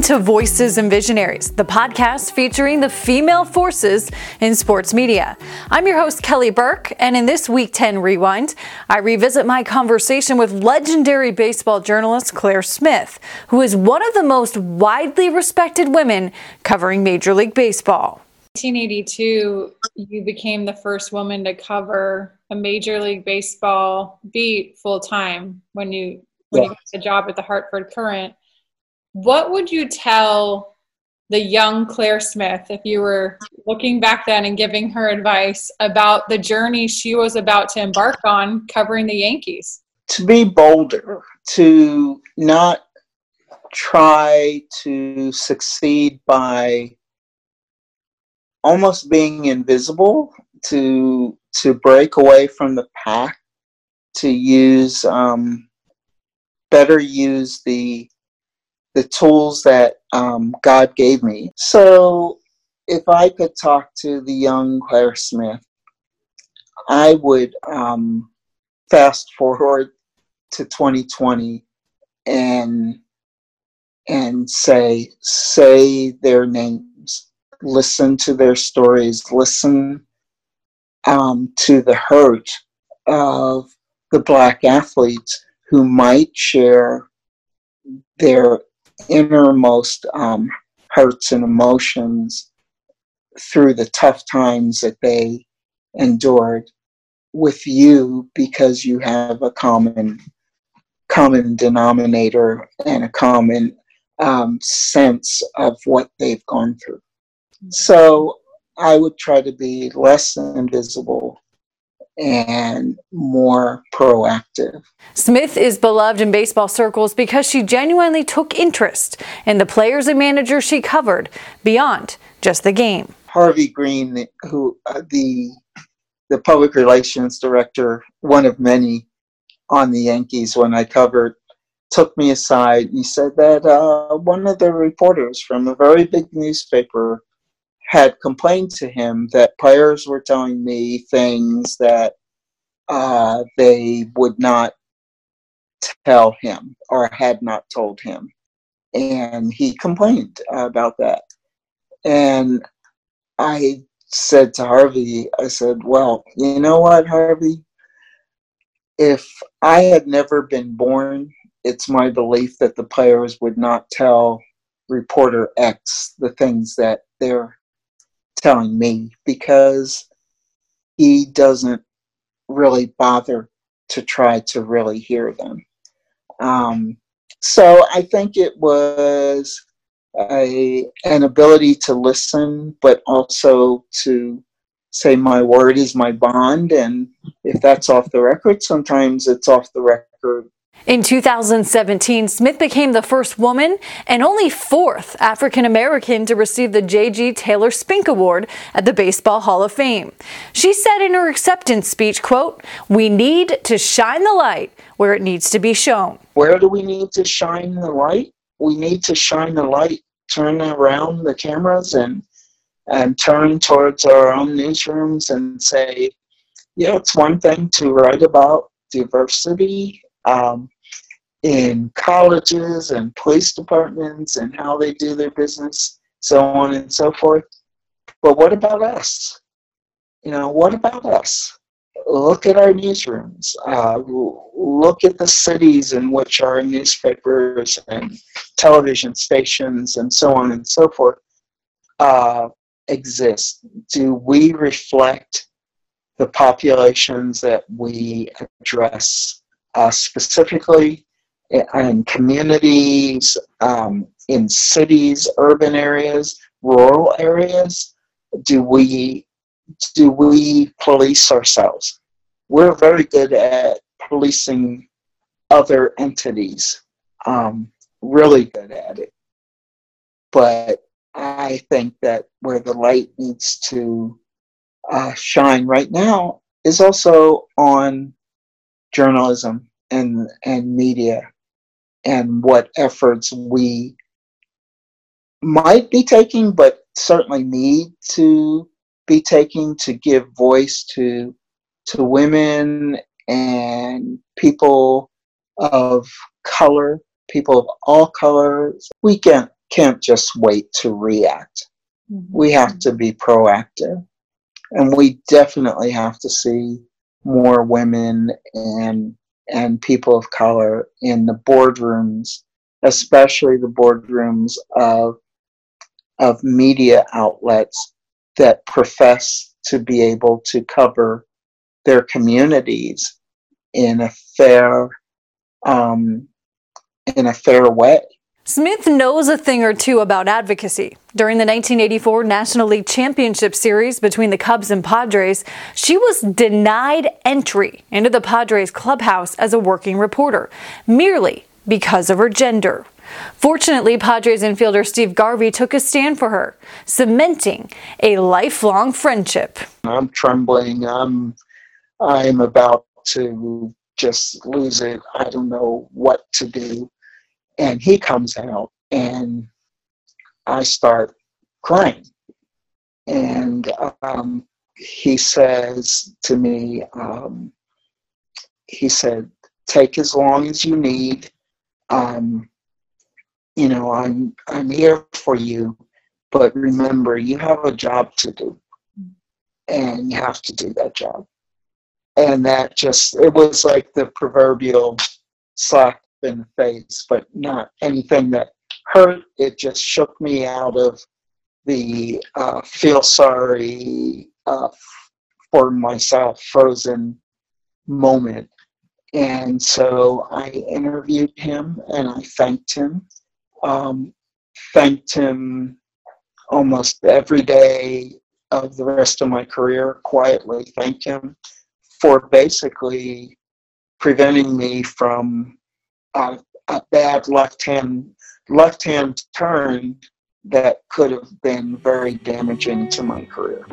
Welcome to Voices and Visionaries, the podcast featuring the female forces in sports media. I'm your host, Kelly Burke, and in this Week 10 Rewind, I revisit my conversation with legendary baseball journalist Claire Smith, who is one of the most widely respected women covering Major League Baseball. In 1982, you became the first woman to cover a Major League Baseball beat full-time when you got the job at the Hartford Courant. What would you tell the young Claire Smith if you were looking back then and giving her advice about the journey she was about to embark on covering the Yankees? To be bolder, to not try to succeed by almost being invisible, to break away from the pack, to use better use the tools that God gave me. So if I could talk to the young Claire Smith, I would fast forward to 2020 and say their names, listen to their stories, listen to the hurt of the Black athletes who might share their innermost hurts and emotions through the tough times that they endured with you, because you have a common denominator and a common sense of what they've gone through. So I would try to be less invisible and more proactive. Smith is beloved in baseball circles because she genuinely took interest in the players and managers she covered beyond just the game. Harvey Green, who the public relations director, one of many on the Yankees when I covered, took me aside and he said that one of the reporters from a very big newspaper had complained to him that players were telling me things that they would not tell him or had not told him. And he complained about that. And I said to Harvey, I said, well, you know what, Harvey? If I had never been born, it's my belief that the players would not tell reporter X the things that they're telling me, because he doesn't really bother to try to really hear them. So I think it was an ability to listen, but also to say my word is my bond, and if that's off the record, sometimes it's off the record. In 2017, Smith became the first woman and only fourth African-American to receive the J.G. Taylor Spink Award at the Baseball Hall of Fame. She said in her acceptance speech, quote, "We need to shine the light where it needs to be shown." Where do we need to shine the light? We need to shine the light, turn around the cameras and turn towards our own newsrooms and say, yeah, it's one thing to write about diversity in colleges and police departments and how they do their business, so on and so forth. But what about us? You know, what about us? Look at our newsrooms. Look at the cities in which our newspapers and television stations and so on and so forth exist. Do we reflect the populations that we address? Specifically in communities, in cities, urban areas, rural areas, do we police ourselves? We're very good at policing other entities, really good at it. But I think that where the light needs to shine right now is also on journalism and media, and what efforts we might be taking, but certainly need to be taking, to give voice to women and people of color, people of all colors. We can can't just wait to react. We have to be proactive. And we definitely have to see more women and people of color in the boardrooms, especially the boardrooms of media outlets that profess to be able to cover their communities in a fair way. Smith knows a thing or two about advocacy. During the 1984 National League Championship Series between the Cubs and Padres, she was denied entry into the Padres clubhouse as a working reporter, merely because of her gender. Fortunately, Padres infielder Steve Garvey took a stand for her, cementing a lifelong friendship. I'm trembling. I'm about to just lose it. I don't know what to do. And he comes out, and I start crying. And he says to me, he said, "Take as long as you need. You know, I'm here for you, but remember, you have a job to do, and you have to do that job." And that just—it was like the proverbial slap in the face, but not anything that hurt. It just shook me out of the feel sorry for myself frozen moment. And so I interviewed him and I thanked him almost every day of the rest of my career, quietly thanked him for basically preventing me from a bad left-hand turn that could have been very damaging to my career.